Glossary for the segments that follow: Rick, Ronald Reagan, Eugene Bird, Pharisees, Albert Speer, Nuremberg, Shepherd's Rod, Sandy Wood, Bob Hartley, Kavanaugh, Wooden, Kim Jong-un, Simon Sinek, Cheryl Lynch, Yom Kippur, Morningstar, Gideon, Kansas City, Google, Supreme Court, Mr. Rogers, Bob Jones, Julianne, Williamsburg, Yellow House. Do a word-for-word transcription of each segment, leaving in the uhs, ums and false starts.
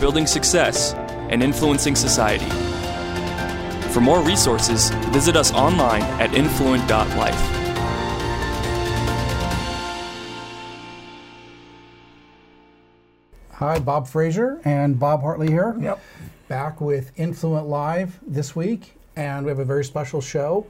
building success, and influencing society. For more resources, visit us online at influent dot life. Hi, Bob Fraser and Bob Hartley here. Yep. Back with Influent Live this week, and we have a very special show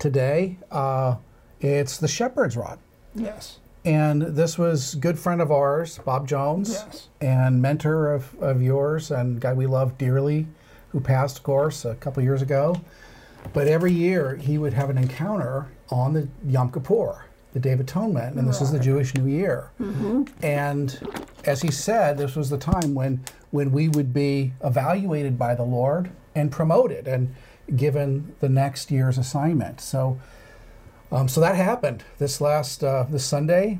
today. Uh, it's the Shepherd's Rod. Yes. And this was a good friend of ours, Bob Jones, yes, and mentor of, of yours, and guy we love dearly, who passed, of course, a couple years ago. But every year he would have an encounter on the Yom Kippur, the Day of Atonement, and this right. is the Jewish New Year. Mm-hmm. And as he said, this was the time when when we would be evaluated by the Lord and promoted and given the next year's assignment. So. Um, so that happened this last uh, this Sunday.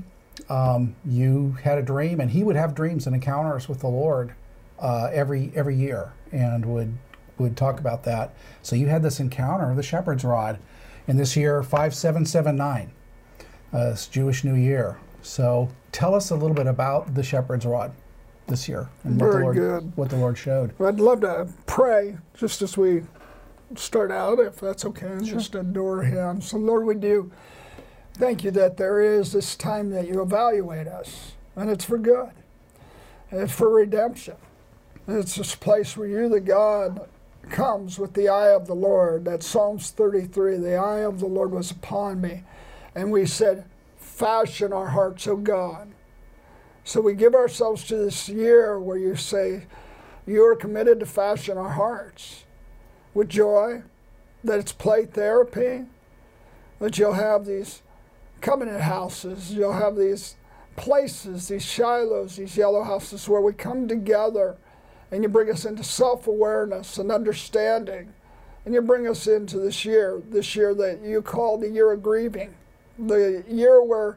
Um, you had a dream, and he would have dreams and encounters with the Lord uh, every every year, and would would talk about that. So you had this encounter, the Shepherd's Rod, and this year five seven seven nine, uh, this Jewish New Year. So tell us a little bit about the Shepherd's Rod this year and what the Lord, good. what the Lord showed. Well, I'd love to pray just as we start out, if that's okay, and sure. just adore Him. So, Lord, we do thank you that there is this time that you evaluate us, and it's for good, and it's for redemption. And it's this place where you, the God, comes with the eye of the Lord. That Psalms thirty-three, the eye of the Lord was upon me. And we said, fashion our hearts, O God. So we give ourselves to this year where you say, you are committed to fashion our hearts with joy, that it's play therapy, that you'll have these covenant houses, you'll have these places, these Shilohs, these yellow houses where we come together, and you bring us into self-awareness and understanding, and you bring us into this year, this year that you call the year of grieving, the year where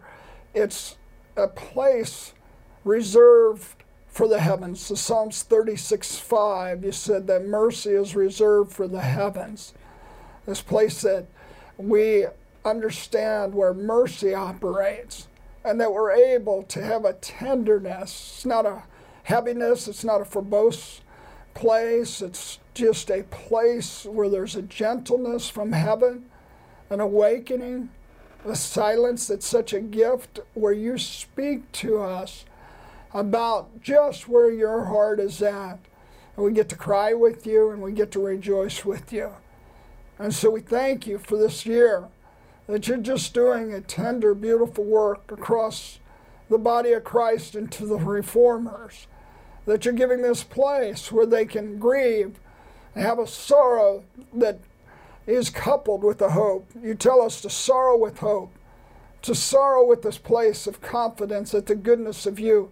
it's a place reserved for the heavens. So Psalms thirty-six five, you said that mercy is reserved for the heavens. This place that we understand where mercy operates, and that we're able to have a tenderness. It's not a heaviness, it's not a verbose place, it's just a place where there's a gentleness from heaven, an awakening, a silence that's such a gift where you speak to us about just where your heart is at. And we get to cry with you, and we get to rejoice with you. And so we thank you for this year, that you're just doing a tender, beautiful work across the body of Christ and to the reformers, that you're giving this place where they can grieve and have a sorrow that is coupled with a hope. You tell us to sorrow with hope, to sorrow with this place of confidence that the goodness of you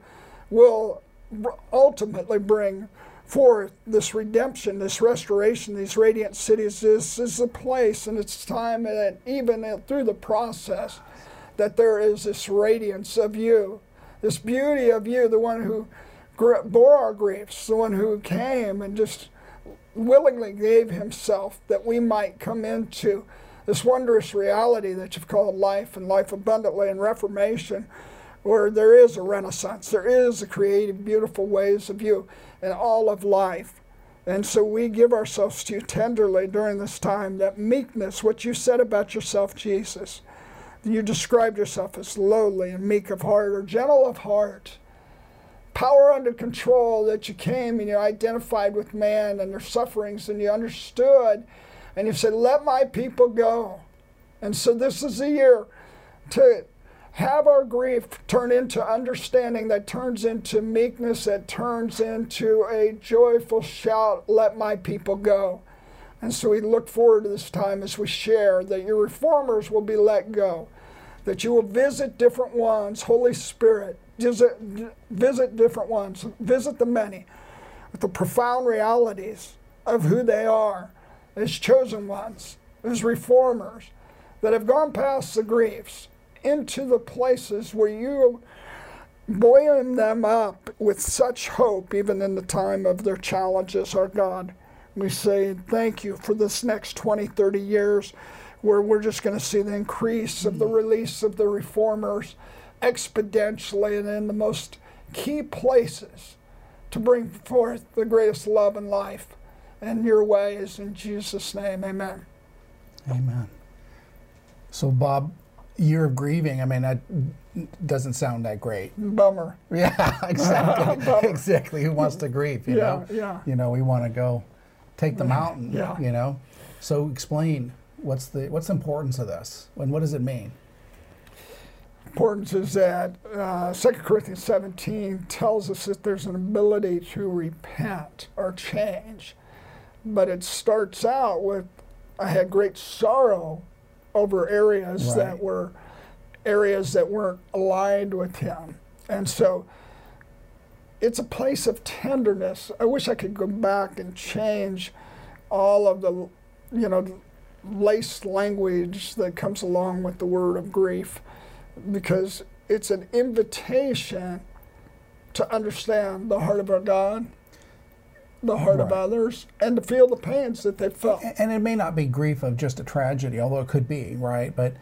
will ultimately bring forth this redemption, this restoration, these radiant cities. This is the place, and it's time that even through the process, that there is this radiance of you, this beauty of you, the one who bore our griefs, the one who came and just willingly gave himself that we might come into this wondrous reality that you've called life, and life abundantly, and reformation, where there is a renaissance, there is a creative, beautiful ways of you in all of life. And so we give ourselves to you tenderly during this time, that meekness, what you said about yourself, Jesus. You described yourself as lowly and meek of heart, or gentle of heart, power under control, that you came and you identified with man and their sufferings, and you understood, and you said, let my people go. And so this is the year to have our grief turn into understanding, that turns into meekness, that turns into a joyful shout, let my people go. And so we look forward to this time as we share that your reformers will be let go, that you will visit different ones, Holy Spirit, visit, visit different ones, visit the many with the profound realities of who they are as chosen ones, as reformers that have gone past the griefs, into the places where you buoying them up with such hope, even in the time of their challenges, our God. We say thank you for this next twenty, thirty years, where we're just going to see the increase of the release of the reformers exponentially, and in the most key places to bring forth the greatest love and life. And your way is in Jesus' name, amen. Amen. So, Bob, year of grieving, I mean, that doesn't sound that great. Bummer. Yeah, exactly. Bummer. Exactly. Who wants to grieve, you yeah, know? Yeah. You know, we want to go take the mountain, yeah. you know? So explain, what's the, what's the importance of this, and what does it mean? Importance is that uh, Second Corinthians seventeen tells us that there's an ability to repent or change, but it starts out with, I had great sorrow over areas right. that were areas that weren't aligned with him. And so it's a place of tenderness. I wish I could go back and change all of the, you know, laced language that comes along with the word of grief, because it's an invitation to understand the heart of our God, the heart right. of others, and to feel the pains that they felt. And it may not be grief of just a tragedy, although it could be, right? But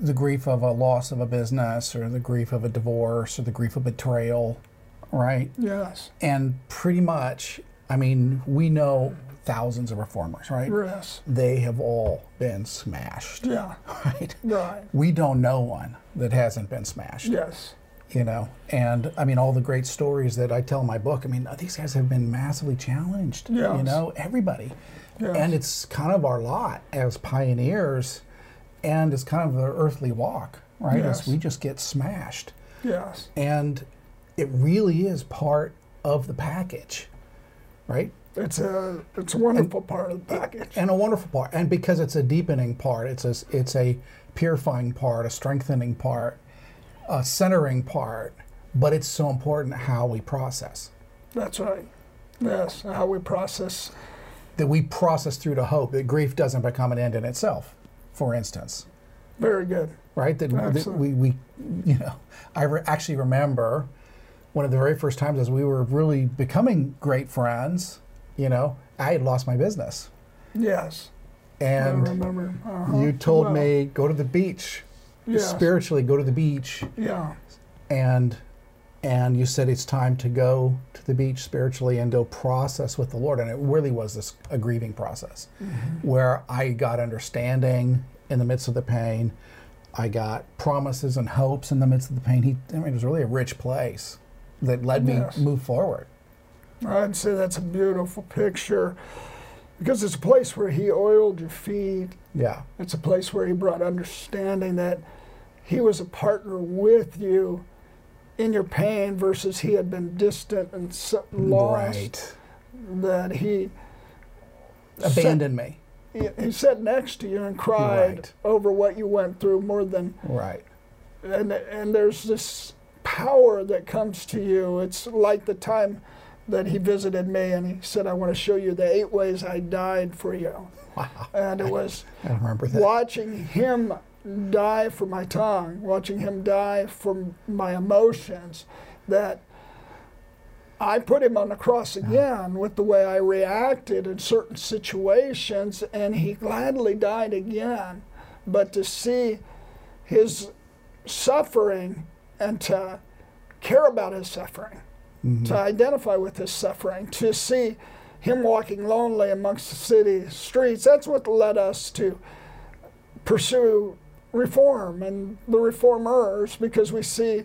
the grief of a loss of a business, or the grief of a divorce, or the grief of betrayal, right? Yes. And pretty much, I mean, we know thousands of reformers, right? Yes. They have all been smashed. Yeah. Right? Right. We don't know one that hasn't been smashed. Yes. You know, and I mean, all the great stories that I tell in my book, I mean, these guys have been massively challenged, yes. you know, everybody. Yes. And it's kind of our lot as pioneers, and it's kind of the earthly walk, right? Yes. As we just get smashed. Yes. And it really is part of the package, right? It's a, it's a wonderful and, part of the package. And a wonderful part. And because it's a deepening part, it's a, it's a purifying part, a strengthening part, a centering part, but it's so important how we process. That's right. Yes, how we process. That we process through to hope, that grief doesn't become an end in itself, for instance. Very good. Right? That, that we, we, you know, I re actually remember one of the very first times as we were really becoming great friends, you know, I had lost my business. Yes. And I remember. Uh-huh. You told well. me, go to the beach. Yes. Spiritually, go to the beach. Yeah. And and you said it's time to go to the beach spiritually and go process with the Lord. And it really was this a grieving process, mm-hmm. where I got understanding in the midst of the pain. I got promises and hopes in the midst of the pain. He, I mean, it was really a rich place that led yes. me move forward. I'd say that's a beautiful picture, because it's a place where he oiled your feet. Yeah. It's a place where he brought understanding that he was a partner with you in your pain, versus he had been distant and lost. Right. That he abandoned sat, me. He, he sat next to you and cried right. over what you went through more than right. And and there's this power that comes to you. It's like the time that he visited me and he said, I want to show you the eight ways I died for you. Wow. And it was I remember that. Watching him die for my tongue, watching him die for my emotions, that I put him on the cross again with the way I reacted in certain situations, and he gladly died again. But to see his suffering and to care about his suffering, mm-hmm. to identify with his suffering, to see him walking lonely amongst the city streets. That's what led us to pursue reform and the reformers, because we see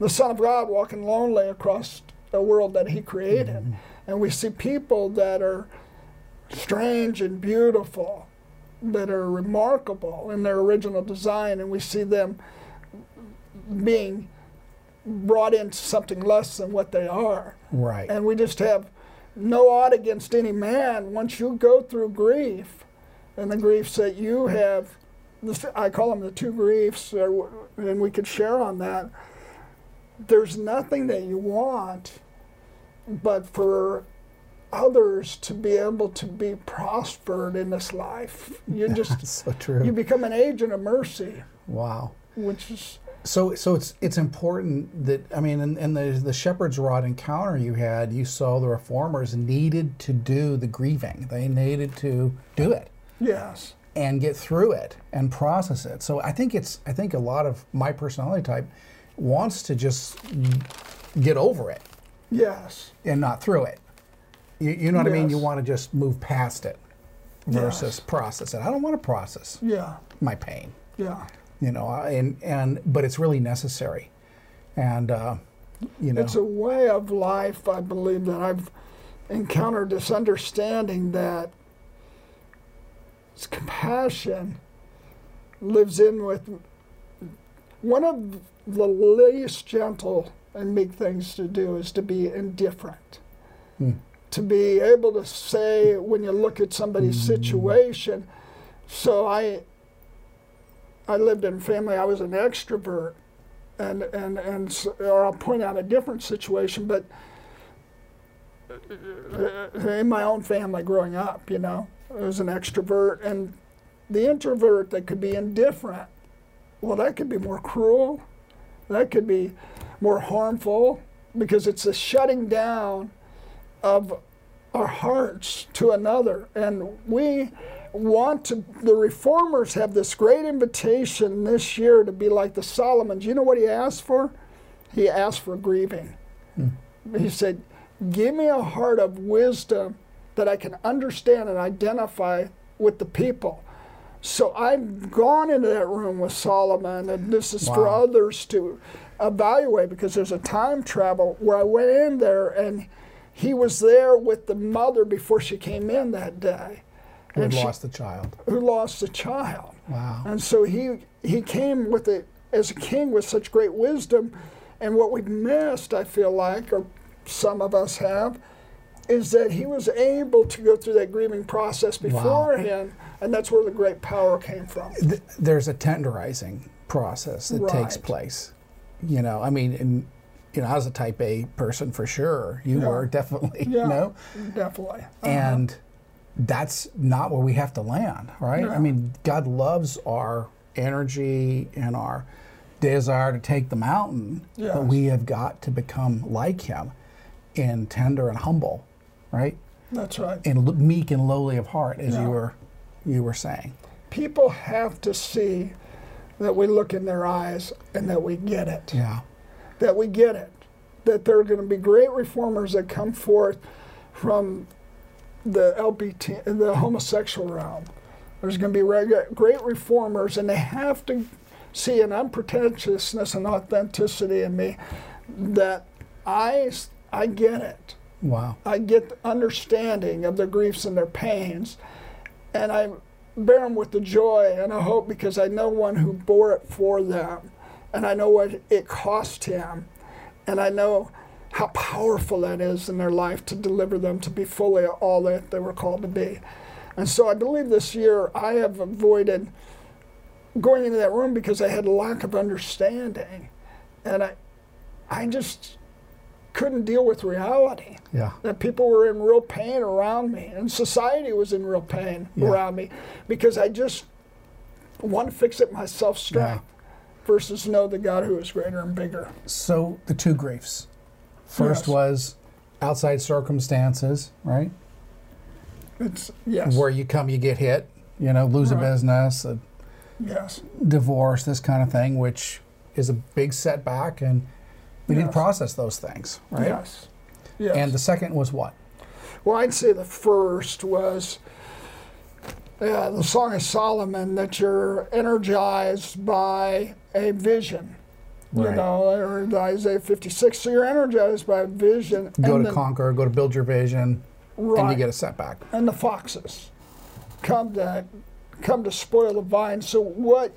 the Son of God walking lonely across the world that he created. Mm-hmm. And we see people that are strange and beautiful, that are remarkable in their original design, and we see them being brought into something less than what they are. Right. And we just have no ought against any man. Once you go through grief, and the griefs that you have, I call them the two griefs, and we could share on that. There's nothing that you want but for others to be able to be prospered in this life. You just so true. You become an agent of mercy. Wow. Which is So, so it's it's important that, I mean, in, in the, the Shepherd's Rod encounter you had, you saw the reformers needed to do the grieving. They needed to do it. Yes. And get through it and process it. So I think it's, I think a lot of my personality type wants to just get over it. Yes. And not through it. You, you know what yes. I mean? You want to just move past it versus yes. process it. I don't want to process yeah. my pain. Yeah. You know, and, and but it's really necessary. And, uh, you know. It's a way of life, I believe, that I've encountered this understanding that it's compassion lives in with one of the least gentle and meek things to do is to be indifferent. Hmm. To be able to say when you look at somebody's situation, so I I lived in a family, I was an extrovert, and, and, and or I'll point out a different situation, but in my own family growing up, you know, I was an extrovert, and the introvert that could be indifferent, well, that could be more cruel, that could be more harmful, because it's a shutting down of our hearts to another. And we want to, the reformers have this great invitation this year to be like the Solomons. You know what he asked for? He asked for grieving. Mm. He said, give me a heart of wisdom that I can understand and identify with the people. So I've gone into that room with Solomon, and this is wow. for others to evaluate, because there's a time travel where I went in there and he was there with the mother before she came in that day. Who had lost the child. Who lost the child. Wow. And so he he came with it as a king with such great wisdom. And what we've missed, I feel like, or some of us have, is that he was able to go through that grieving process beforehand, wow. and that's where the great power came from. There's a tenderizing process that right. takes place. You know, I mean, in, you know, I was a type A person for sure. You yeah. were, definitely, yeah, you know? Definitely. Uh-huh. And that's not where we have to land, right? No. I mean, God loves our energy and our desire to take the mountain, yes. but we have got to become like him in tender and humble, right? That's right. And meek and lowly of heart, as yeah. you were you were saying. People have to see that we look in their eyes and that we get it. Yeah. That we get it, that there are going to be great reformers that come forth from the L B T, the homosexual realm. There's going to be great reformers, and they have to see an unpretentiousness and authenticity in me that I, I get it. Wow. I get the understanding of their griefs and their pains, and I bear them with the joy and I hope, because I know one who bore it for them. And I know what it cost him, and I know how powerful that is in their life to deliver them to be fully all that they were called to be. And so I believe this year I have avoided going into that room because I had a lack of understanding, and I, I just couldn't deal with reality. Yeah. That people were in real pain around me, and society was in real pain yeah. around me, because I just want to fix it myself straight. Yeah. Versus know the God who is greater and bigger. So the two griefs. First yes. was outside circumstances, right? It's yes. Where you come, you get hit. You know, lose right. a business, a yes, divorce, this kind of thing, which is a big setback, and we yes. need to process those things, right? Yes. Yes. And the second was what? Well, I'd say the first was. Yeah, the Song of Solomon, that you're energized by a vision, right. you know, or Isaiah fifty-six. So you're energized by a vision. Go and to the, conquer, go to build your vision, right. and you get a setback. And the foxes come to, come to spoil the vine. So what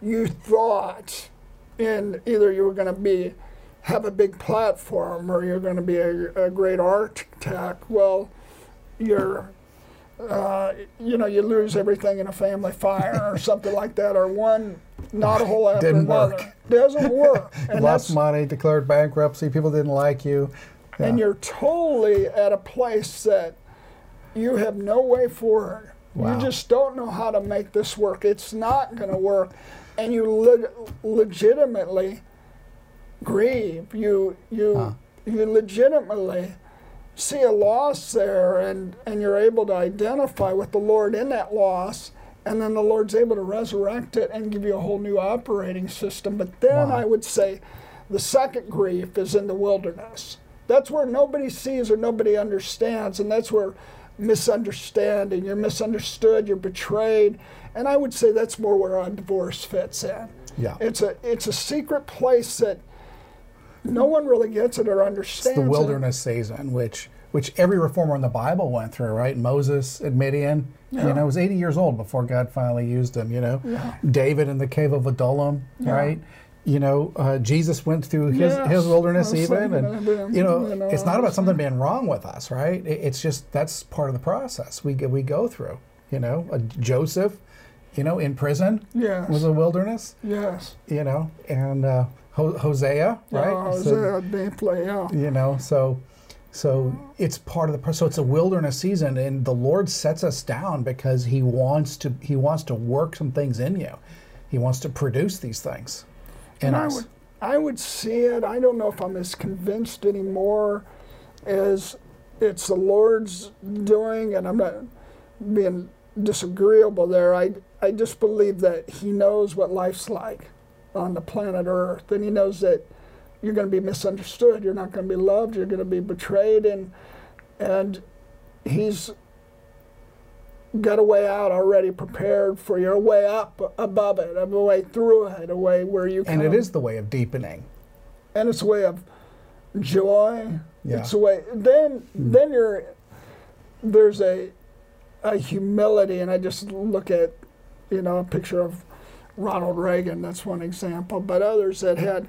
you thought in either you were going to be have a big platform or you're going to be a, a great architect, well, you're... Uh, you know, you lose everything in a family fire or something like that, or one not a whole after didn't another. Work. Doesn't work. And lost money, declared bankruptcy, people didn't like you. Yeah. And you're totally at a place that you have no way forward. Wow. You just don't know how to make this work. It's not going to work. And you le legitimately grieve. You, you, huh. you legitimately... see a loss there, and, and you're able to identify with the Lord in that loss, and then the Lord's able to resurrect it and give you a whole new operating system. But then wow. I would say the second grief is in the wilderness, That's where nobody sees or nobody understands, and that's where misunderstanding, you're misunderstood, you're betrayed. And I would say that's more where On Divorce fits in. Yeah. It's a it's a secret place that no one really gets it or understands. It's the wilderness it. season, which which every reformer in the Bible went through, right? Moses at Midian, yeah. you know, was eighty years old before God finally used him, you know. Yeah. David in the cave of Adullam, yeah. right? You know, uh, Jesus went through his, yes. his wilderness even, and been, you know, know, it's not about something being wrong with us, right? It, it's just that's part of the process we we go through. You know, uh, Joseph, you know, in prison yes. was a wilderness. Yes. You know, and uh, Ho Hosea, right? Yeah, Hosea, so, deeply, yeah. You know, so so it's part of the process. So it's a wilderness season, and the Lord sets us down because He wants to He wants to work some things in you. He wants to produce these things. And I would, I would see it, I don't know if I'm as convinced anymore as it's the Lord's doing, and I'm not being disagreeable there. I, I just believe that He knows what life's like on the planet Earth, and He knows that you're going to be misunderstood, you're not going to be loved, you're going to be betrayed, and, and He's got a way out already prepared for you, a way up above it, a way through it, a way where you can. And it is the way of deepening. And it's a way of joy. Yeah. It's a way. Then, mm. then you're there's a a humility, and I just look at you know a picture of Ronald Reagan. That's one example, but others that had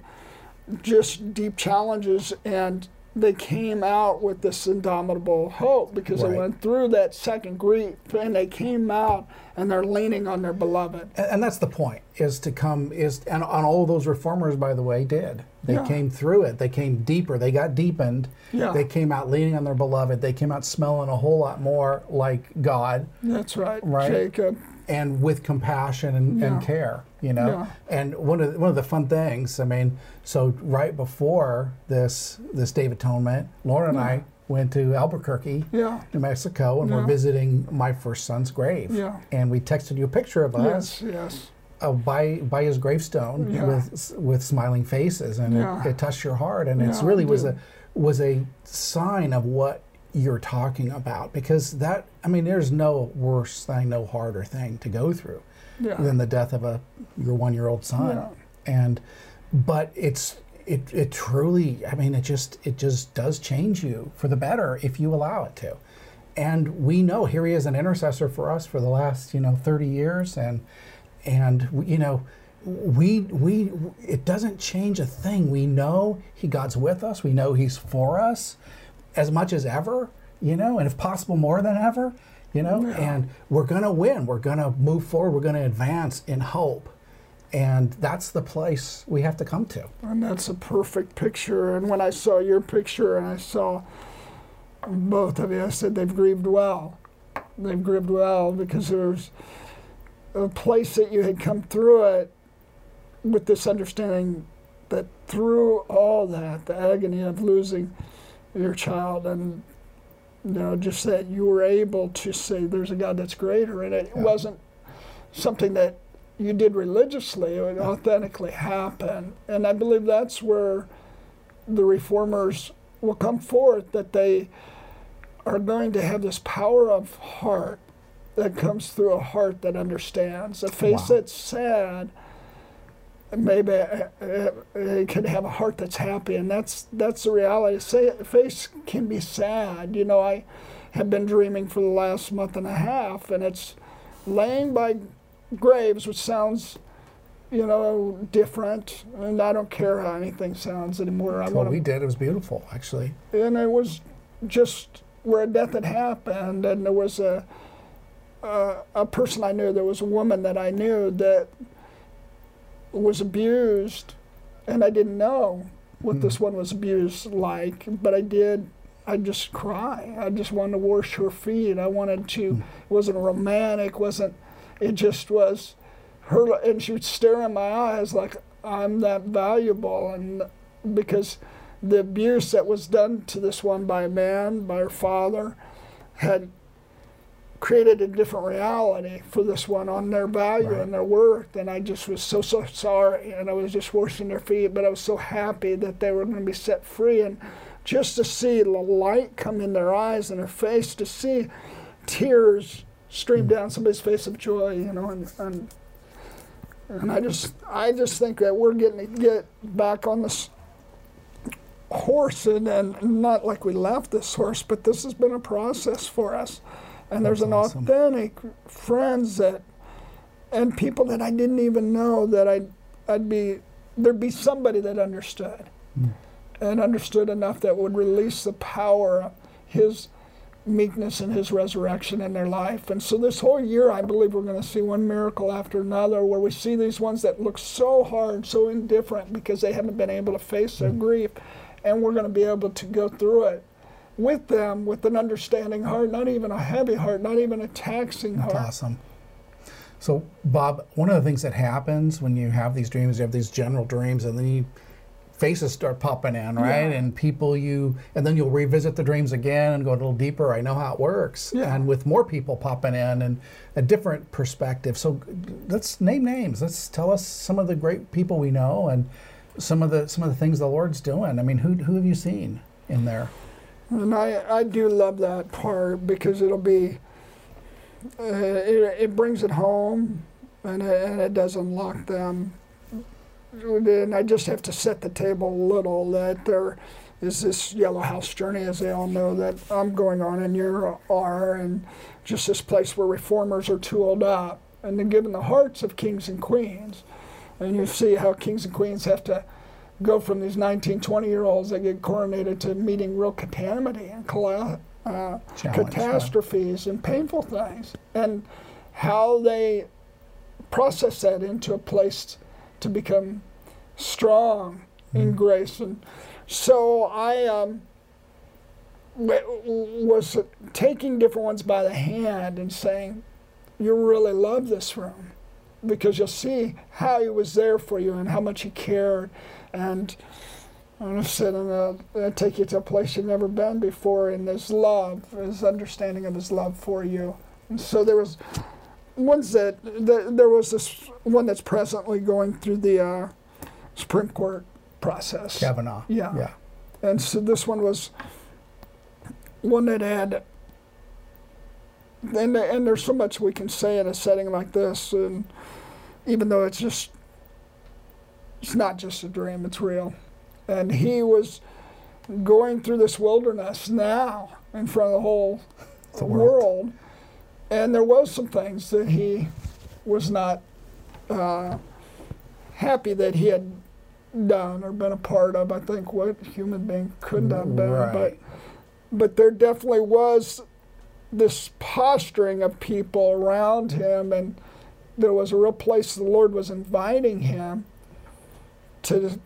just deep challenges and. They came out with this indomitable hope because right. they went through that second grief and they came out and they're leaning on their beloved. And, and that's the point is to come is and on all those reformers, by the way, did. They yeah. came through it. They came deeper. They got deepened. Yeah. They came out leaning on their beloved. They came out smelling a whole lot more like God. That's right. Right. Jacob. And with compassion and, yeah. and care, you know. Yeah. And one of the, one of the fun things, I mean, so right before this this Day of Atonement, Laura and yeah. I went to Albuquerque, yeah. New Mexico, and yeah. we're visiting my first son's grave. Yeah. And we texted you a picture of us. Yes, yes. Uh, by by his gravestone yeah. with with smiling faces, and yeah. it, it touched your heart, and yeah, it's really was a was a sign of what you're talking about, because that I mean, there's no worse thing, no harder thing to go through yeah. than the death of a your one-year-old son, yeah. and but it's it it truly I mean it just it just does change you for the better if you allow it to, and we know here he is an intercessor for us for the last you know thirty years and. And you know, we we it doesn't change a thing. We know he God's with us. We know He's for us, as much as ever. You know, and if possible, more than ever. You know, yeah. and we're gonna win. We're gonna move forward. We're gonna advance in hope, and that's the place we have to come to. And that's a perfect picture. And when I saw your picture, and I saw both of you, I said they've grieved well. They've grieved well because there's. A place that you had come through it with this understanding that through all that, the agony of losing your child, and you know, just that you were able to say there's a God that's greater, and it yeah. wasn't something that you did religiously, it authentically happened. And I believe that's where the reformers will come forth, that they are going to have this power of heart that comes through a heart that understands. A face wow. that's sad, maybe it can have a heart that's happy, and that's that's the reality. A face can be sad. You know, I have been dreaming for the last month and a half, and it's laying by graves, which sounds, you know, different, and I don't care how anything sounds anymore. That's I what wanna, we did. It was beautiful, actually. And it was just where a death had happened, and there was a... Uh, a person I knew, there was a woman that I knew that was abused, and I didn't know what mm. this one was abused like, but I did, I just cry. I just wanted to wash her feet. I wanted to, mm. it wasn't romantic, wasn't, it just was her, and she would stare in my eyes like, I'm that valuable, and because the abuse that was done to this one by a man, by her father, had created a different reality for this one on their value right. and their worth, and I just was so, so sorry, and I was just washing their feet, but I was so happy that they were going to be set free, and just to see the light come in their eyes and their face, to see tears stream down somebody's face of joy, you know, and, and and I just I just think that we're getting to get back on this horse, and, and not like we left this horse, but this has been a process for us. And there's an awesome. authentic friends that, and people that I didn't even know that I'd, I'd be, there'd be somebody that understood, mm. and understood enough that would release the power of his meekness and his resurrection in their life. And so this whole year, I believe we're going to see one miracle after another, where we see these ones that look so hard, so indifferent, because they haven't been able to face mm. their grief. And we're going to be able to go through it with them, with an understanding heart, not even a heavy heart, not even a taxing heart. That's awesome. So, Bob, one of the things that happens when you have these dreams, you have these general dreams, and then you, faces start popping in, right? Yeah. And people you, and then you'll revisit the dreams again and go a little deeper. I know how it works. Yeah. And with more people popping in and a different perspective. So let's name names. Let's tell us some of the great people we know and some of the some of the things the Lord's doing. I mean, who who have you seen in there? And I, I do love that part, because it'll be, uh, it, it brings it home, and it, and it does unlock them. And I just have to set the table a little, that there is this Yellow House journey, as they all know, that I'm going on and you are, and just this place where reformers are tooled up and then given the hearts of kings and queens. And you see how kings and queens have to go from these nineteen, twenty-year-olds that get coronated to meeting real calamity and uh, catastrophes and painful things, and how they process that into a place to become strong mm. in grace. And so I um, was taking different ones by the hand and saying, you really love this room, because you'll see how he was there for you and how much he cared. And I'm going to sit and uh, take you to a place you've never been before in his love, his understanding of his love for you. And so there was ones that, that there was this one that's presently going through the uh, Supreme Court process. Kavanaugh. Yeah. yeah. And so this one was one that had, and, and there's so much we can say in a setting like this, and even though it's just, it's not just a dream, it's real. And he was going through this wilderness now in front of the whole the world. world. And there was some things that he was not uh, happy that he had done or been a part of. I think what human being could not have been. Right. But, but there definitely was this posturing of people around him, and there was a real place the Lord was inviting him to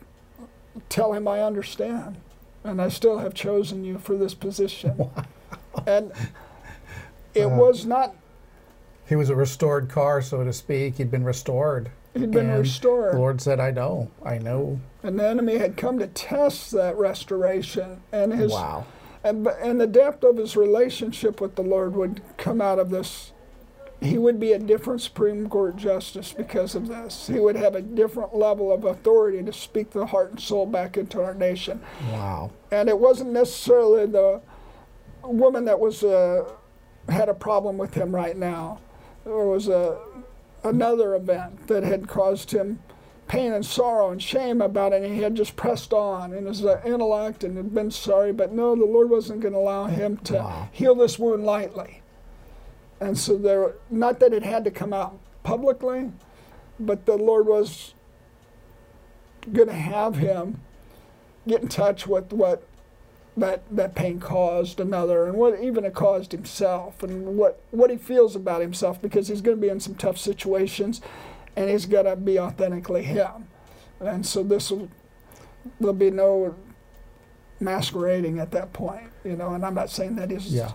tell him, I understand, and I still have chosen you for this position. Wow. And it uh, was not... He was a restored car, so to speak. He'd been restored. He'd been and restored. The Lord said, I know, I know. And the enemy had come to test that restoration, and his... Wow. And, and the depth of his relationship with the Lord would come out of this. He would be a different Supreme Court justice because of this. He would have a different level of authority to speak the heart and soul back into our nation. Wow. And it wasn't necessarily the woman that was uh, had a problem with him right now. There was a, another event that had caused him pain and sorrow and shame about it, and he had just pressed on in his intellect and had been sorry, but no, the Lord wasn't going to allow him to wow. heal this wound lightly. And so there, not that it had to come out publicly, but the Lord was going to have him get in touch with what that that pain caused another, and what even it caused himself, and what, what he feels about himself, because he's going to be in some tough situations, and he's got to be authentically him. And so this will, there'll be no masquerading at that point, you know, and I'm not saying that is... Yeah.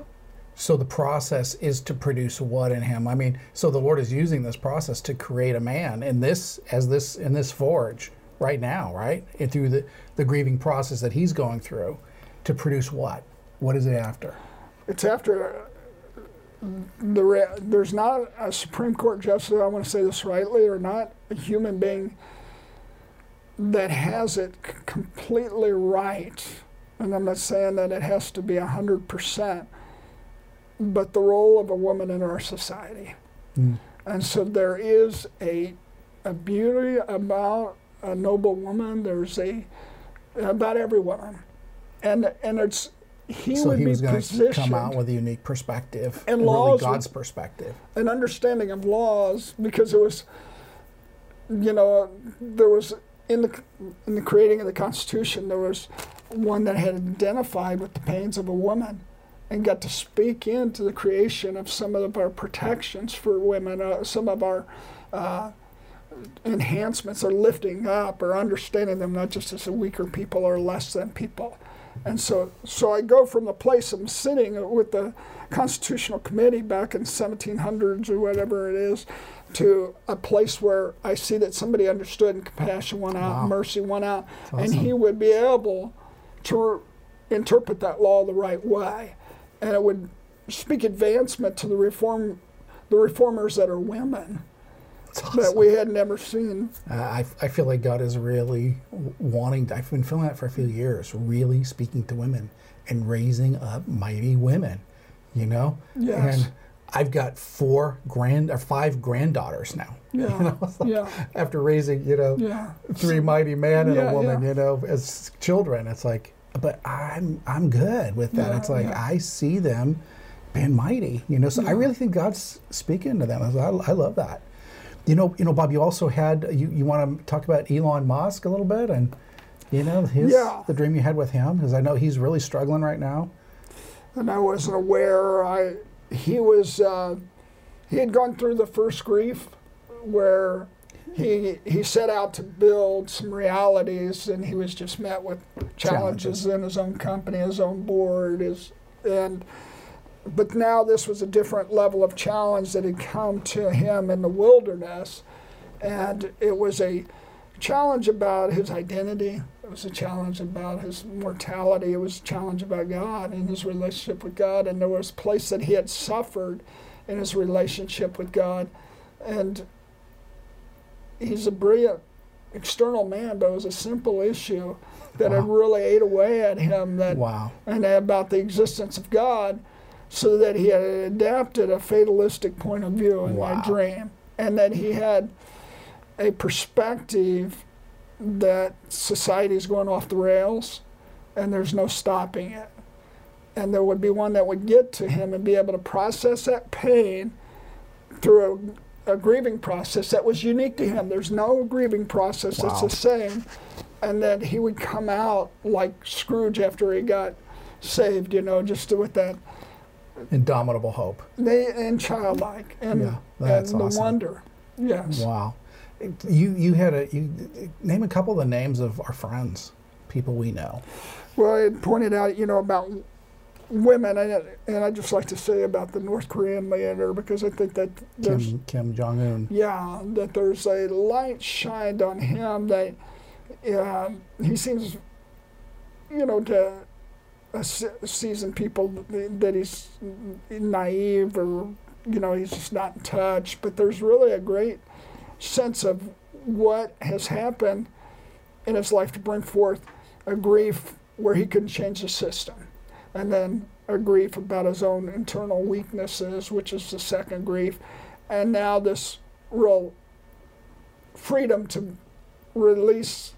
So the process is to produce what in him? I mean, so the Lord is using this process to create a man in this, as this, in this forge right now, right? And through the, the grieving process that he's going through, to produce what? What is it after? It's after... The, there's not a Supreme Court justice, I want to say this rightly or not, a human being that has it completely right And I'm not saying that it has to be one hundred percent, but the role of a woman in our society. Mm. And so there is a, a beauty about a noble woman. There's a, about every woman. And, and it's, he so would he be was positioned come out with a unique perspective, and, and laws really God's with, perspective. An understanding of laws, because it was, you know, there was, in the, in the creating of the Constitution, there was one that had identified with the pains of a woman and got to speak into the creation of some of our protections for women, uh, some of our uh, enhancements or lifting up or understanding them not just as a weaker people or less than people. And so, so I go from the place I'm sitting with the Constitutional Committee back in seventeen hundreds or whatever it is, to a place where I see that somebody understood and compassion went out, wow. mercy went out, awesome. And he would be able to interpret that law the right way, and it would speak advancement to the reform, the reformers that are women. Awesome. That we had never seen. Uh, I, I feel like God is really wanting to, I've been feeling that for a few years, really speaking to women and raising up mighty women, you know? Yes. And I've got four grand, or five granddaughters now. Yeah. You know? Like yeah. After raising, you know, yeah. three mighty men and yeah, a woman, yeah. you know, as children, it's like, but I'm, I'm good with that. Yeah, it's like, yeah. I see them being mighty, you know? So yeah. I really think God's speaking to them. I, I love that. You know, you know, Bob, you also had, you, you want to talk about Elon Musk a little bit and, you know, his, yeah. the dream you had with him? Because I know he's really struggling right now. And I wasn't aware. I He was, uh, he had gone through the first grief where he, he set out to build some realities, and he was just met with challenges, challenges. in his own company, his own board, his, and... But now this was a different level of challenge that had come to him in the wilderness. And it was a challenge about his identity. It was a challenge about his mortality. It was a challenge about God and his relationship with God. And there was a place that he had suffered in his relationship with God. And he's a brilliant external man, but it was a simple issue that wow. had really ate away at him. That, wow. And about the existence of God. So that he had adapted a fatalistic point of view in wow. my dream, and that he had a perspective that society's going off the rails and there's no stopping it. And there would be one that would get to him and be able to process that pain through a, a grieving process that was unique to him. There's no grieving process wow. that's the same. And that he would come out like Scrooge after he got saved, you know, just with that indomitable hope. They, and childlike, and, yeah, that's and awesome. The wonder. Yes. Wow. You you had a you name a couple of the names of our friends, people we know. Well, it pointed out, you know, about women, and and I just like to say about the North Korean leader, because I think that there's Kim, Kim Jong-un. Yeah, that there's a light shined on him that uh, he seems, you know, to. Uh, seasoned people that he's naive or, you know, he's just not in touch. But there's really a great sense of what has happened in his life to bring forth a grief where he couldn't change the system. And then a grief about his own internal weaknesses, which is the second grief. And now this real freedom to release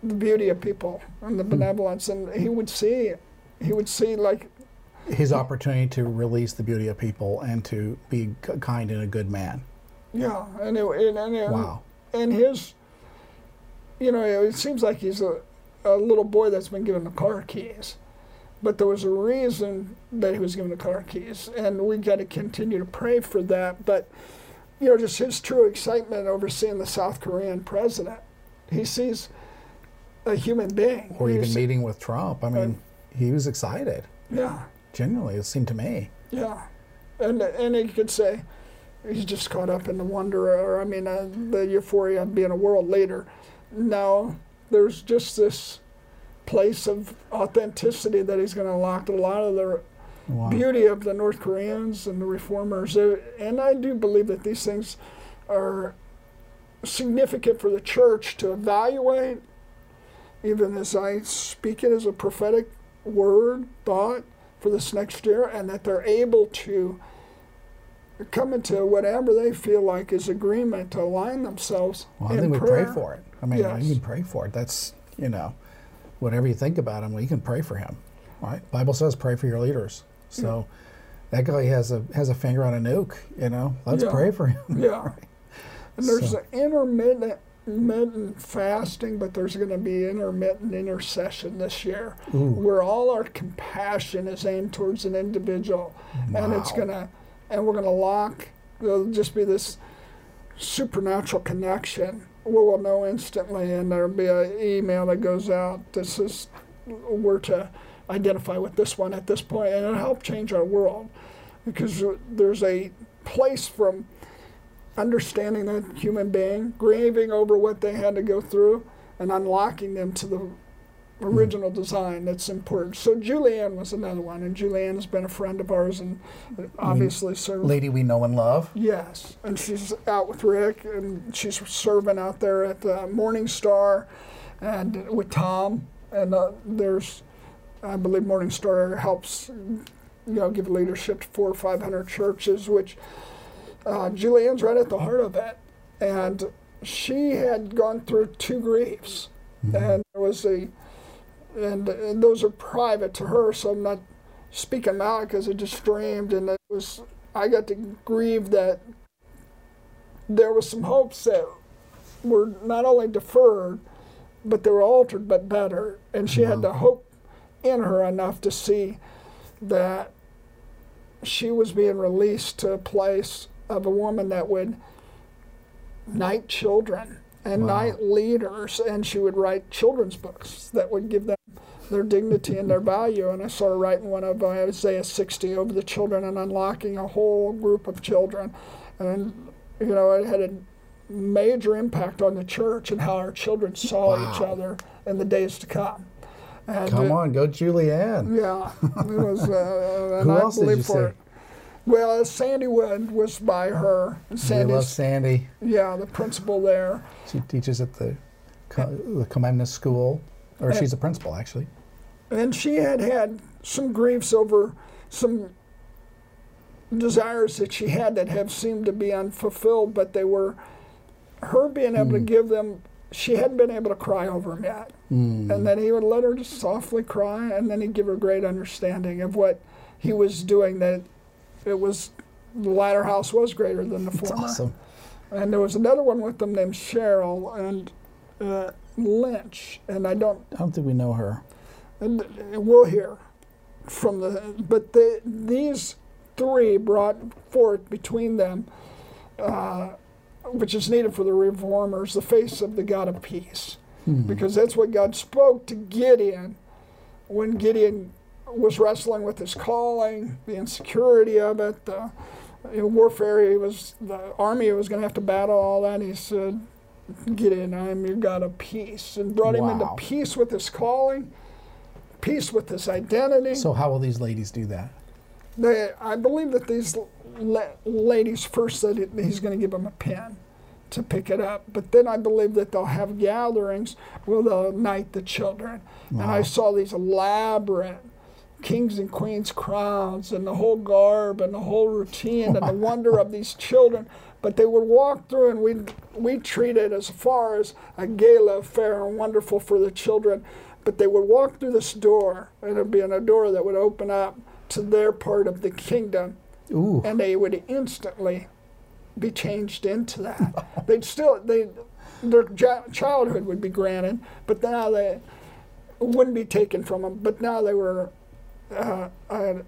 the beauty of people and the benevolence, and he would see, he would see like his opportunity to release the beauty of people and to be kind and a good man. Yeah, and it, and, and it, wow, and his, you know, it seems like he's a, a little boy that's been given the car keys, but there was a reason that he was given the car keys, and we got to continue to pray for that. But you know, just his true excitement over seeing the South Korean president, he sees. A human being. Or even meeting with Trump. I mean, and, he was excited. Yeah. Genuinely, it seemed to me. Yeah. And and you could say he's just caught up in the wonder, or I mean, uh, the euphoria of being a world leader. No, there's just this place of authenticity that he's going to unlock a lot of the wow. beauty of the North Koreans and the reformers. And I do believe that these things are significant for the church to evaluate even as I speak it as a prophetic word, thought for this next year, and that they're able to come into whatever they feel like is agreement to align themselves well, in I think we prayer. Pray for it. I mean, yes. You can pray for it. That's, you know, whatever you think about him, we can pray for him, right? Bible says pray for your leaders. So yeah. That guy has a has a finger on a nuke, you know? Let's yeah. pray for him. Yeah. Right? And there's so. an intermittent intermittent fasting, but there's going to be intermittent intercession this year, Ooh. where all our compassion is aimed towards an individual, wow. and it's going to, and we're going to lock. There'll just be this supernatural connection. We will know instantly, and there'll be an email that goes out. This is we're to identify with this one at this point, and it'll help change our world, because there's a place from understanding that human being, grieving over what they had to go through, and unlocking them to the original design that's important. So Julianne was another one, and Julianne has been a friend of ours and obviously served. Lady we know and love. Yes, and she's out with Rick, and she's serving out there at the Morningstar and with Tom, and uh, there's, I believe Morningstar helps, you know, give leadership to four or five hundred churches, which Uh, Julianne's right at the heart of it, and she had gone through two griefs, mm-hmm. and there was a, and, and those are private to her, so I'm not speaking out because it just streamed, and it was, I got to grieve that there was some hopes that were not only deferred, but they were altered, but better, and she wow. had the hope in her enough to see that she was being released to a place of a woman that would knight children and wow. knight leaders, and she would write children's books that would give them their dignity and their value. And I saw her writing one of Isaiah sixty over the children and unlocking a whole group of children. And, you know, it had a major impact on the church and how our children saw wow. each other in the days to come. And come it, on, go Julianne. Yeah. It was, uh, Who else did you for, say? Well, Sandy Wood was by her. I love Sandy. Yeah, the principal there. She teaches at the, the Comenius School, or and, she's a principal, actually. And she had had some griefs over some desires that she had that have seemed to be unfulfilled, but they were, her being able mm. to give them, she hadn't been able to cry over him yet. Mm. And then he would let her just softly cry, and then he'd give her great understanding of what he was doing, that it was, the latter house was greater than the former. That's awesome. And there was another one with them named Cheryl and uh, Lynch, and I don't... I don't think we know her. And we'll hear from the... But the, these three brought forth between them... Uh, which is needed for the reformers, the face of the God of peace. Hmm. Because that's what God spoke to Gideon when Gideon was wrestling with his calling, the insecurity of it, the you know, warfare, he was, the army was going to have to battle, all that. He said, Gideon, I am your God of peace. And brought wow. him into peace with his calling, peace with his identity. So how will these ladies do that? They, I believe that these... La ladies first said it, he's going to give them a pen to pick it up, but then I believe that they'll have gatherings where they'll knight the children. Wow. And I saw these elaborate kings and queens crowns and the whole garb and the whole routine and the wonder of these children, but they would walk through and we'd, we'd treat it as far as a gala fair and wonderful for the children, but they would walk through this door and it would be a door that would open up to their part of the kingdom. Ooh. And they would instantly be changed into that. They'd still, they, their childhood would be granted, but now they wouldn't be taken from them. But now they were uh, a,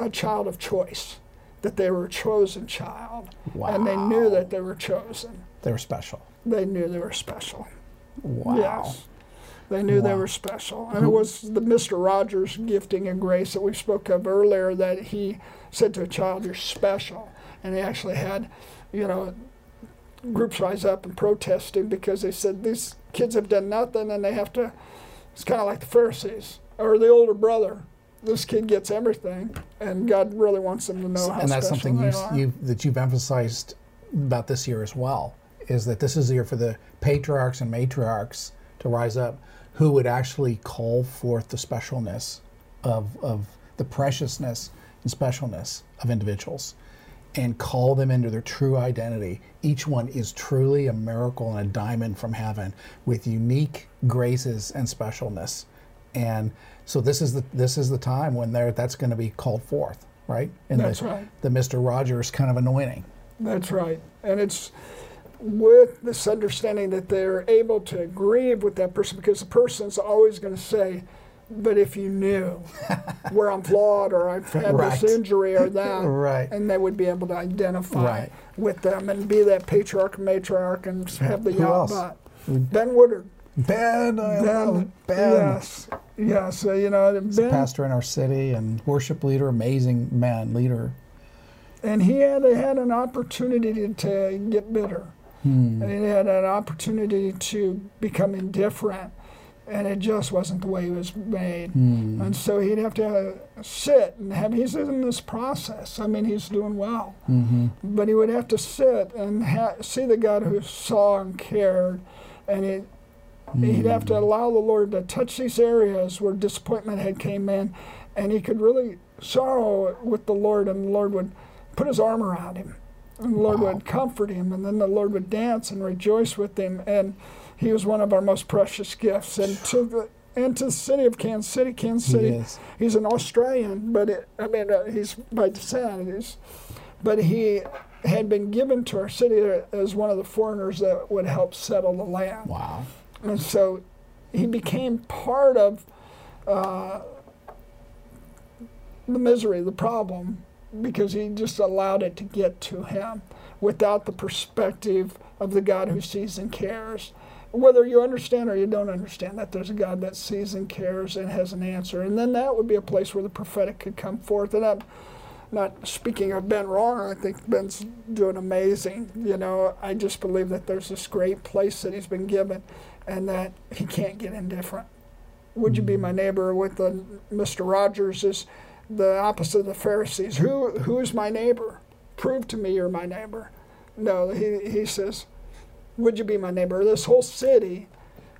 a child of choice, that they were a chosen child. Wow. And they knew that they were chosen. They were special. They knew they were special. Wow. Yes. They knew wow. they were special. And it was the Mister Rogers gifting and grace that we spoke of earlier, that he said to a child, you're special. And he actually had, you know, groups rise up and protesting because they said, these kids have done nothing and they have to, it's kind of like the Pharisees or the older brother. This kid gets everything and God really wants them to know how special they are. And that's something you, you, that you've emphasized about this year as well, is that this is the year for the patriarchs and matriarchs to rise up. who would actually call forth the specialness of, of the preciousness and specialness of individuals and call them into their true identity. Each one is truly a miracle and a diamond from heaven with unique graces and specialness. And so this is the, this is the time when they're, that's going to be called forth, right? And that's the, right. The Mister Rogers kind of anointing. That's right. And it's with this understanding that they're able to grieve with that person, because the person's always going to say, but if you knew where I'm flawed or I've had right. this injury or that, right. and they would be able to identify right. with them and be that patriarch and matriarch and have the yacht bot. Ben Woodard. Ben, I Ben, love Ben. Yes, yes. Uh, you know, Ben, he's a pastor in our city and worship leader, amazing man, leader. And he had, had an opportunity to, to get bitter. Hmm. And he had an opportunity to become indifferent. And it just wasn't the way it was made. Hmm. And so he'd have to uh, sit and have, he's in this process. I mean, he's doing well. Mm-hmm. But he would have to sit and ha see the God who saw and cared. And it, hmm. he'd have to allow the Lord to touch these areas where disappointment had came in. And he could really sorrow with the Lord, and the Lord would put his arm around him. And the Lord wow. would comfort him. And then the Lord would dance and rejoice with him. And he was one of our most precious gifts, and to the and to the city of Kansas City, Kansas City. He is. He's an Australian, but it, I mean uh, he's by descent. He's, but he had been given to our city as one of the foreigners that would help settle the land. Wow! And so he became part of uh, the misery, the problem, because he just allowed it to get to him without the perspective of the God who sees and cares. Whether you understand or you don't understand that, there's a God that sees and cares and has an answer. And then that would be a place where the prophetic could come forth. And I'm not speaking of Ben wrong. I think Ben's doing amazing. You know, I just believe that there's this great place that he's been given and that he can't get indifferent. Would you be my neighbor with the Mister Rogers is the opposite of the Pharisees. Who, who's my neighbor? Prove to me you're my neighbor. No, he, he says, would you be my neighbor? This whole city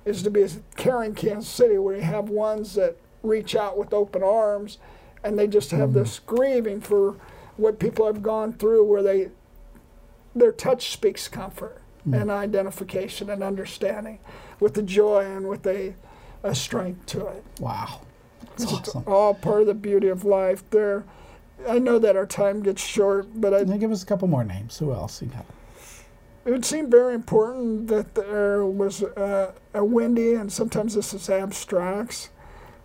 is to be a caring Kansas City where you have ones that reach out with open arms and they just have mm-hmm. this grieving for what people have gone through where they their touch speaks comfort mm-hmm. and identification and understanding with the joy and with a, a strength to it. Wow. That's it's awesome. All part of the beauty of life. There, I know that our time gets short, but I... Now give us a couple more names. Who else you got? It would seem very important that there was uh, a Wendy, and sometimes this is abstracts,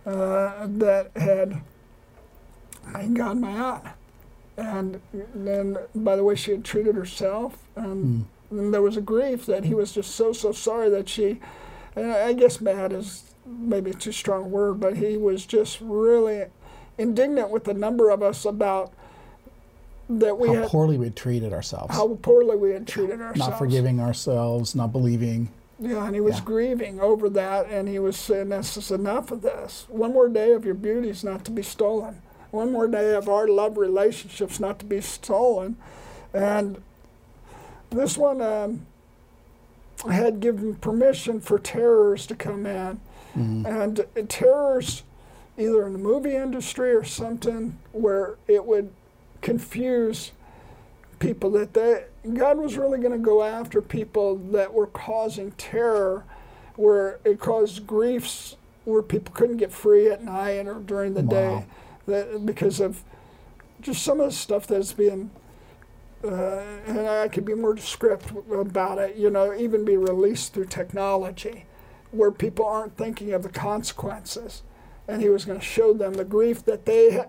uh, that had, my God, my aunt. And then, by the way, she had treated herself. And, mm. and there was a grief that he was just so, so sorry that she, and I guess mad is maybe too strong a word, but he was just really indignant with a number of us about that we how had, poorly we had treated ourselves. How poorly we had treated ourselves. Not forgiving ourselves, not believing. Yeah, and he was yeah. grieving over that, and he was saying, this is enough of this. One more day of your beauty is not to be stolen. One more day of our love relationships not to be stolen. And this one um, had given permission for terrors to come in. Mm-hmm. And uh, terrors, either in the movie industry or something, where it would confuse people that they, God was really going to go after people that were causing terror, where it caused griefs, where people couldn't get free at night or during the wow. day, that because of just some of the stuff that's being, uh, and I could be more descriptive about it, you know, even be released through technology, where people aren't thinking of the consequences. And he was going to show them the grief that they had.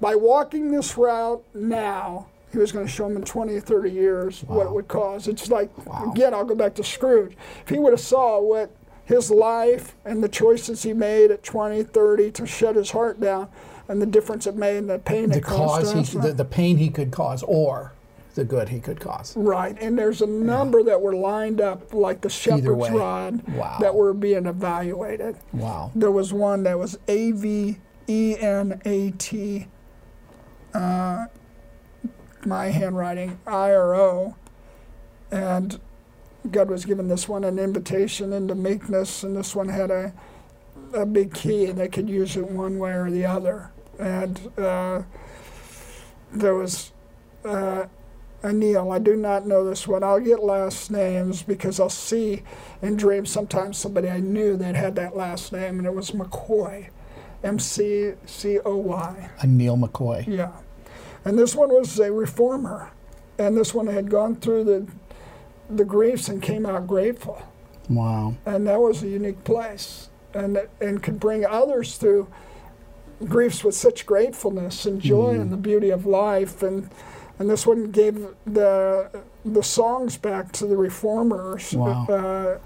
By walking this route now, he was going to show them in twenty or thirty years wow. what it would cause. It's like, wow. again, I'll go back to Scrooge. If he would have saw what his life and the choices he made at twenty, thirty to shut his heart down and the difference it made and the pain the it caused. Cause he, the, the pain he could cause or the good he could cause. Right, and there's a number yeah. that were lined up like the Shepherd's Rod wow. that were being evaluated. Wow. There was one that was A V E N A T. Uh, my handwriting, I R O, and God was given this one an invitation into meekness, and this one had a a big key, and they could use it one way or the other. And uh, there was uh, Anil, I do not know this one. I'll get last names because I'll see in dreams sometimes somebody I knew that had that last name, and it was McCoy, M C C O Y. Anil McCoy. Yeah. And this one was a reformer. And this one had gone through the the griefs and came out grateful. Wow. And that was a unique place. And, and could bring others through griefs with such gratefulness and joy mm. and the beauty of life. And and this one gave the the songs back to the reformers. Wow. Uh,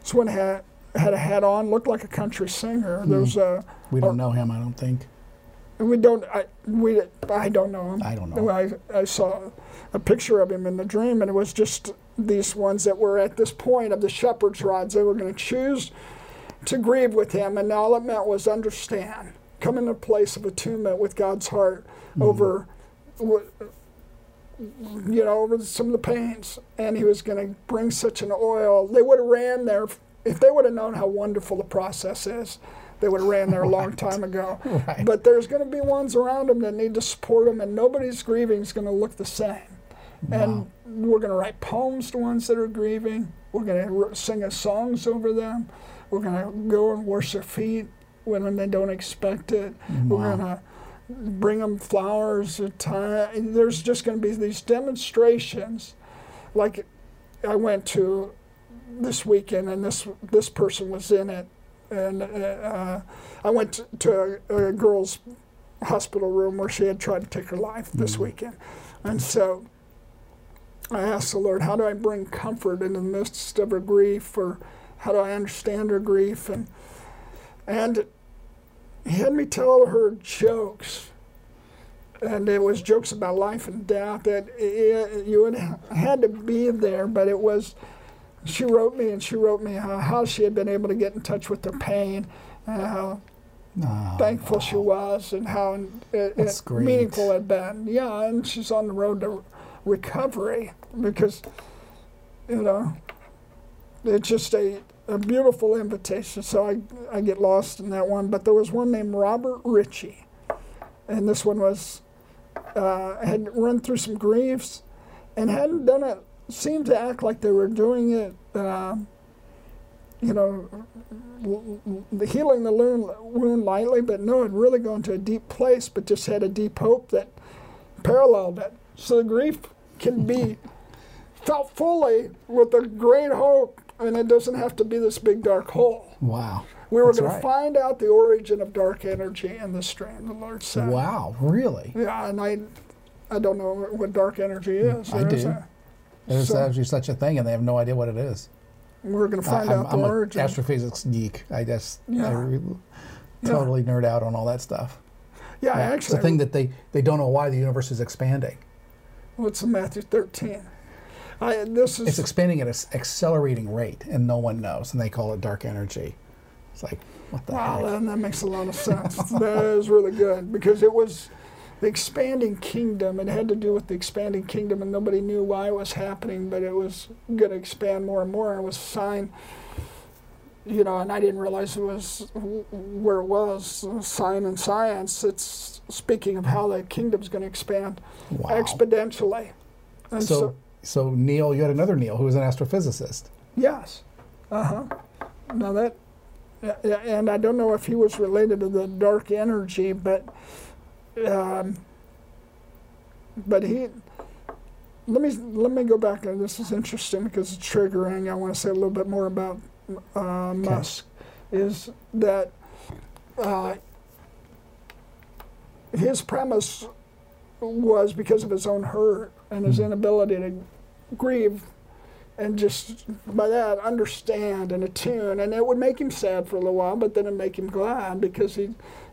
this one had, had a hat on, looked like a country singer. Mm. There's a, we don't a, know him, I don't think. We don't, I, we, I don't know him. I don't know. I, I saw a picture of him in the dream, and it was just these ones that were at this point of the shepherd's rods. They were going to choose to grieve with him, and all it meant was understand. Come in a place of attunement with God's heart mm-hmm. over, you know, over some of the pains. And he was going to bring such an oil. They would have ran there, if they would have known how wonderful the process is, they would have ran there a long right. time ago. Right. But there's going to be ones around them that need to support them, and nobody's grieving is going to look the same. Wow. And we're going to write poems to ones that are grieving. We're going to sing songs over them. We're going to go and wash their feet when they don't expect it. Wow. We're going to bring them flowers at time. There's just going to be these demonstrations. Like I went to this weekend, and this this person was in it. And uh, I went to, to a, a girl's hospital room where she had tried to take her life this mm-hmm. weekend. And so I asked the Lord, how do I bring comfort in the midst of her grief, or how do I understand her grief? And, and he had me tell her jokes. And it was jokes about life and death. That it, you would, had to be there, but it was... She wrote me, and she wrote me how, how she had been able to get in touch with her pain, and how oh, thankful wow. she was, and how it, it meaningful it had been. Yeah, and she's on the road to recovery, because, you know, it's just a, a beautiful invitation. So I, I get lost in that one. But there was one named Robert Ritchie, and this one was, uh, had run through some griefs and hadn't done it. Seemed to act like they were doing it, uh, you know, healing the wound lightly, but no, it really gone to a deep place, but just had a deep hope that paralleled it. So the grief can be felt fully with a great hope, and it doesn't have to be this big dark hole. Wow. We were going right. to find out the origin of dark energy in the stream, the Lord said. Wow, really? Yeah, and I, I don't know what dark energy is. I do. Is a, There's so, actually such a thing, and they have no idea what it is. We're going to find I, I'm, out the I'm origin. I'm an astrophysics geek. I just yeah. I re totally yeah. nerd out on all that stuff. Yeah, yeah. actually. It's a thing that they, they don't know why the universe is expanding. What's in Matthew thirteen? I, this is, it's expanding at an accelerating rate, and no one knows, and they call it dark energy. It's like, what the wow, heck? Wow, that makes a lot of sense. That is really good, because it was... The expanding kingdom, it had to do with the expanding kingdom, and nobody knew why it was happening, but it was going to expand more and more, and it was a sign, you know, and I didn't realize it was where it was, a sign in science. It's speaking of how the kingdom's going to expand wow. exponentially. And so, so, so Neil, you had another Neil who was an astrophysicist. Yes. Uh-huh. Now that, and I don't know if he was related to the dark energy, but... Um, but he, let me let me go back. This is interesting because it's triggering. I want to say a little bit more about uh, Musk. Is that uh, his premise was because of his own hurt and his inability to grieve, and just by that understand and attune, and it would make him sad for a little while, but then it'd make him glad, because he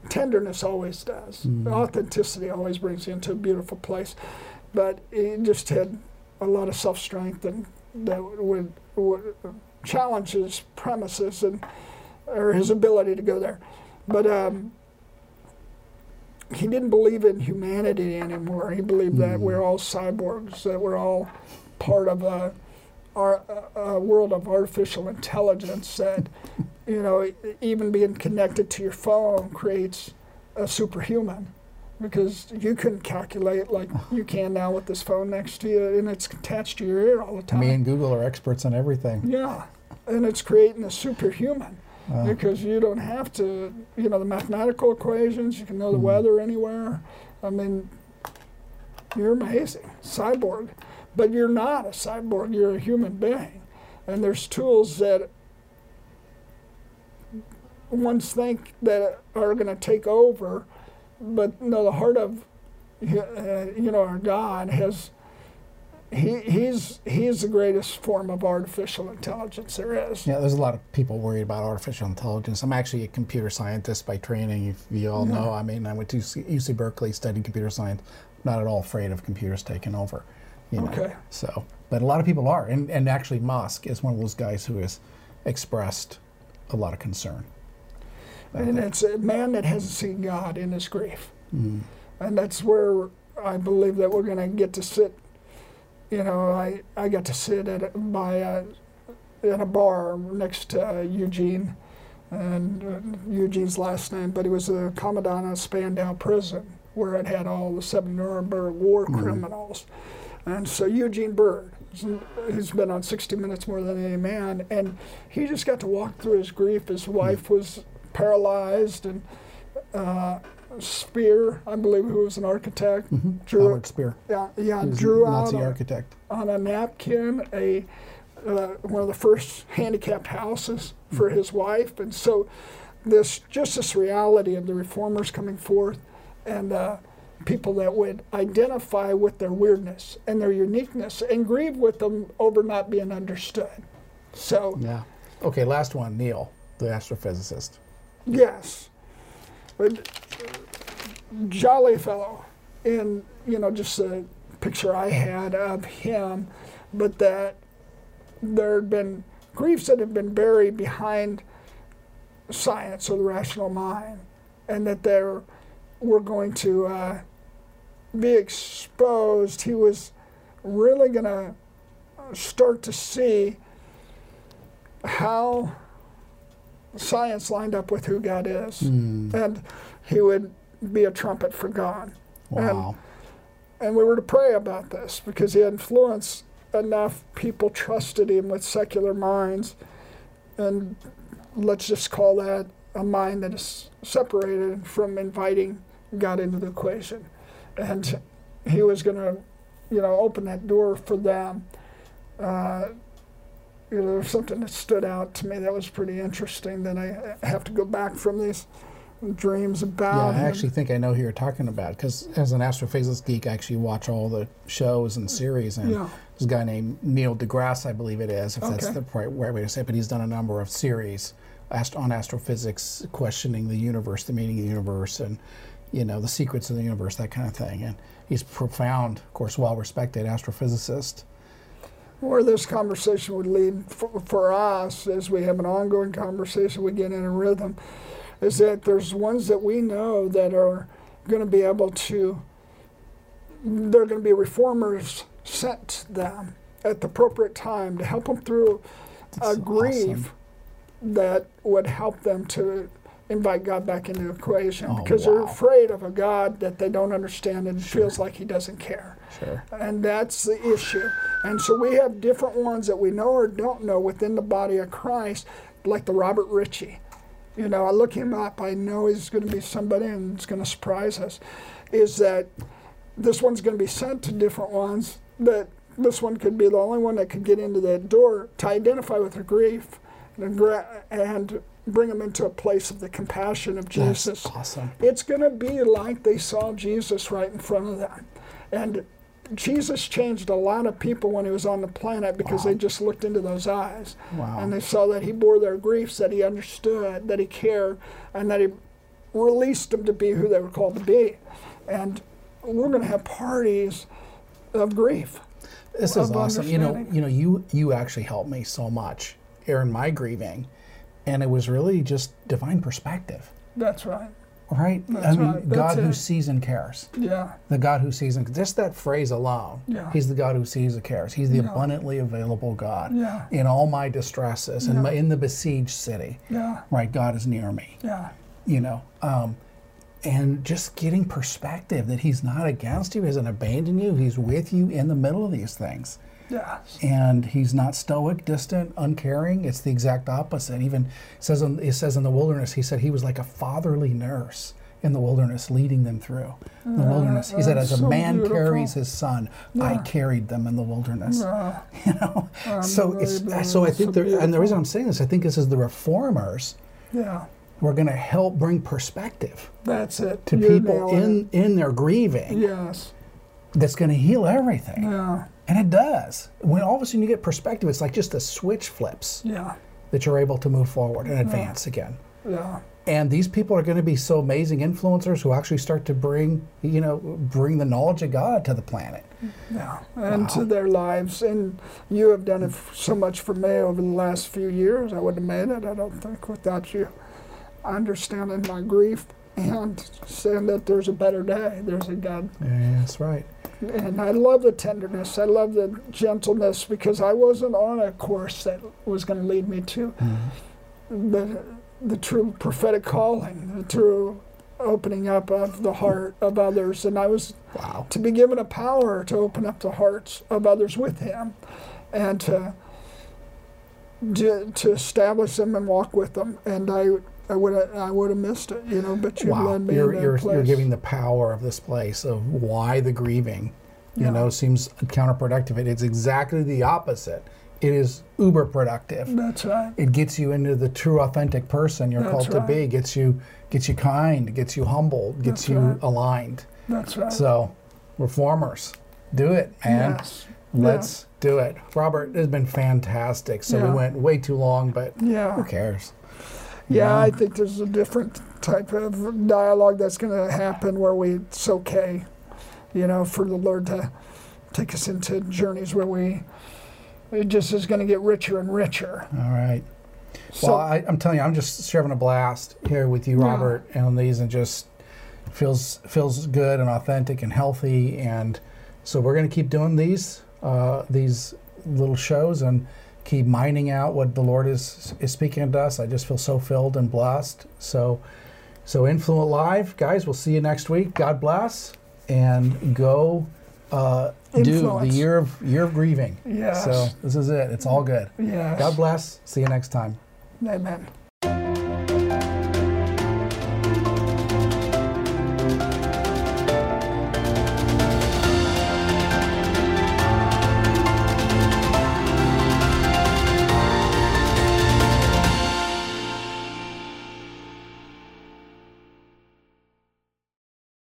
tenderness always does. Mm. Authenticity always brings you into a beautiful place, but he just had a lot of self-strength, and that would, would challenge his premises and or his ability to go there. But um, he didn't believe in humanity anymore. He believed mm. that we're all cyborgs, that we're all part of a Our, uh, uh, world of artificial intelligence, that you know, even being connected to your phone creates a superhuman, because you couldn't calculate like you can now with this phone next to you, and it's attached to your ear all the time. Me and Google are experts on everything. Yeah, and it's creating a superhuman, uh, because you don't have to, you know, the mathematical equations, you can know the mm-hmm. weather anywhere. I mean, you're amazing, cyborg. But you're not a cyborg, you're a human being. And there's tools that ones think that are going to take over, but you know, the heart of uh, you know, our God has he he's he's the greatest form of artificial intelligence there is. Yeah, there's a lot of people worried about artificial intelligence. I'm actually a computer scientist by training. If you all yeah. know, I mean, I went to U C Berkeley, studied computer science. I'm not at all afraid of computers taking over. You know, okay. So, but a lot of people are, and and actually Musk is one of those guys who has expressed a lot of concern. And that. It's a man that hasn't seen God in his grief, mm. and that's where I believe that we're going to get to sit. You know, I I got to sit at a, by a, at a bar next to uh, Eugene, and uh, Eugene's last name, but he was a commandant of Spandau prison, where it had all the seven Nuremberg war mm. criminals. And so Eugene Bird, who's been on sixty minutes more than any man, and he just got to walk through his grief. His wife was paralyzed, and uh, Speer, I believe, who was an architect, mm-hmm. drew, Albert Speer. Yeah, yeah, drew Nazi out architect. On, on a napkin a uh, one of the first handicapped houses for his wife. And so this just this reality of the reformers coming forth, and. Uh, people that would identify with their weirdness and their uniqueness and grieve with them over not being understood. So yeah. Okay, last one, Neil, the astrophysicist. Yes. But jolly fellow. And, you know, just a picture I had of him, but that there had been griefs that had been buried behind science or the rational mind, and that there were going to uh, be exposed. He was really going to start to see how science lined up with who God is. Mm. And he would be a trumpet for God. Wow. And, and we were to pray about this, because he had influenced enough. People trusted him with secular minds, and let's just call that a mind that is separated from inviting God into the equation. And he was going to, you know, open that door for them. Uh, you know, there was something that stood out to me that was pretty interesting that I have to go back from these dreams about. Yeah, I actually him. think I know who you're talking about, because as an astrophysicist geek, I actually watch all the shows and series. And yeah. there's a guy named Neil deGrasse, I believe it is, if okay. that's the right way to say it, but he's done a number of series on astrophysics, questioning the universe, the meaning of the universe, and you know, the secrets of the universe, that kind of thing. And he's profound, of course, well-respected astrophysicist. Where this conversation would lead for, for us, as we have an ongoing conversation, we get in a rhythm, is that there's ones that we know that are going to be able to, they're going to be reformers sent to them at the appropriate time to help them through a grief. Awesome. That would help them to invite God back into the equation, oh, because wow. they're afraid of a God that they don't understand and sure. feels like he doesn't care. Sure. And that's the issue. And so we have different ones that we know or don't know within the body of Christ, like the Robert Ritchie. You know, I look him up, I know he's going to be somebody and it's going to surprise us, is that this one's going to be sent to different ones, that this one could be the only one that could get into that door to identify with her grief and bring them into a place of the compassion of Jesus. That's awesome. It's going to be like they saw Jesus right in front of them. And Jesus changed a lot of people when he was on the planet, because wow. they just looked into those eyes. Wow. And they saw that he bore their griefs, that he understood, that he cared, and that he released them to be who they were called to be. And we're going to have parties of grief. This is awesome. You know, you know, you, you actually helped me so much in my grieving, and it was really just divine perspective. That's right. Right? That's I mean, right. God it. who sees and cares. Yeah. The God who sees and cares. Just that phrase alone. Yeah. He's the God who sees and cares. He's the yeah. abundantly available God. Yeah. In all my distresses, yeah. in, my, in the besieged city. Yeah. Right? God is near me. Yeah. You know? Um, and just getting perspective that he's not against you, he hasn't abandoned you, he's with you in the middle of these things. Yes. And he's not stoic, distant, uncaring. It's the exact opposite. Even it says in, it says in the wilderness, he said he was like a fatherly nurse in the wilderness, leading them through in the yeah, wilderness. He said, as so a man beautiful. carries his son, yeah. I carried them in the wilderness. Yeah. You know, I'm so really it's so I think so there, and the reason I'm saying this, I think this is the reformers. Yeah. We're going to help bring perspective. That's it. To You're people in it. in their grieving. Yes. That's going to heal everything. Yeah. And it does. When all of a sudden you get perspective, it's like just a switch flips. Yeah. That you're able to move forward and advance yeah. again. Yeah. And these people are going to be so amazing influencers who actually start to bring, you know, bring the knowledge of God to the planet. Yeah. And wow. to their lives. And you have done it so much for me over the last few years. I wouldn't have made it, I don't think, without you understanding my grief and saying that there's a better day. There's a God. Yeah, that's right. And I love the tenderness, I love the gentleness, because I wasn't on a course that was going to lead me to mm-hmm. the, the true prophetic calling, the true opening up of the heart of others. And I was wow. to be given a power to open up the hearts of others with him, and to, to establish them and walk with them. And I I would have, I would have missed it, you know, but you wow. led me you're, to that you're, place. You're giving the power of this place of why the grieving, you yeah. know, seems counterproductive. It is exactly the opposite. It is uber productive. That's right. It gets you into the true, authentic person you're That's called right. to be. Gets you, gets you kind. Gets you humble. Gets That's you right. aligned. That's right. So, reformers, do it, man. Yes. Let's yeah. do it. Robert, it's been fantastic. So yeah. we went way too long, but yeah. who cares? Yeah, I think there's a different type of dialogue that's going to happen where we, it's okay, you know, for the Lord to take us into journeys where we, it just is going to get richer and richer. All right. So, well, I, I'm telling you, I'm just having a blast here with you, Robert, yeah. and these, and just feels feels good and authentic and healthy, and so we're going to keep doing these uh, these little shows and keep mining out what the Lord is is speaking to us. I just feel so filled and blessed. So, so Influent Live, guys, we'll see you next week. God bless, and go uh, do the year of year of grieving. Yes. So this is it. It's all good. Yes. God bless. See you next time. Amen.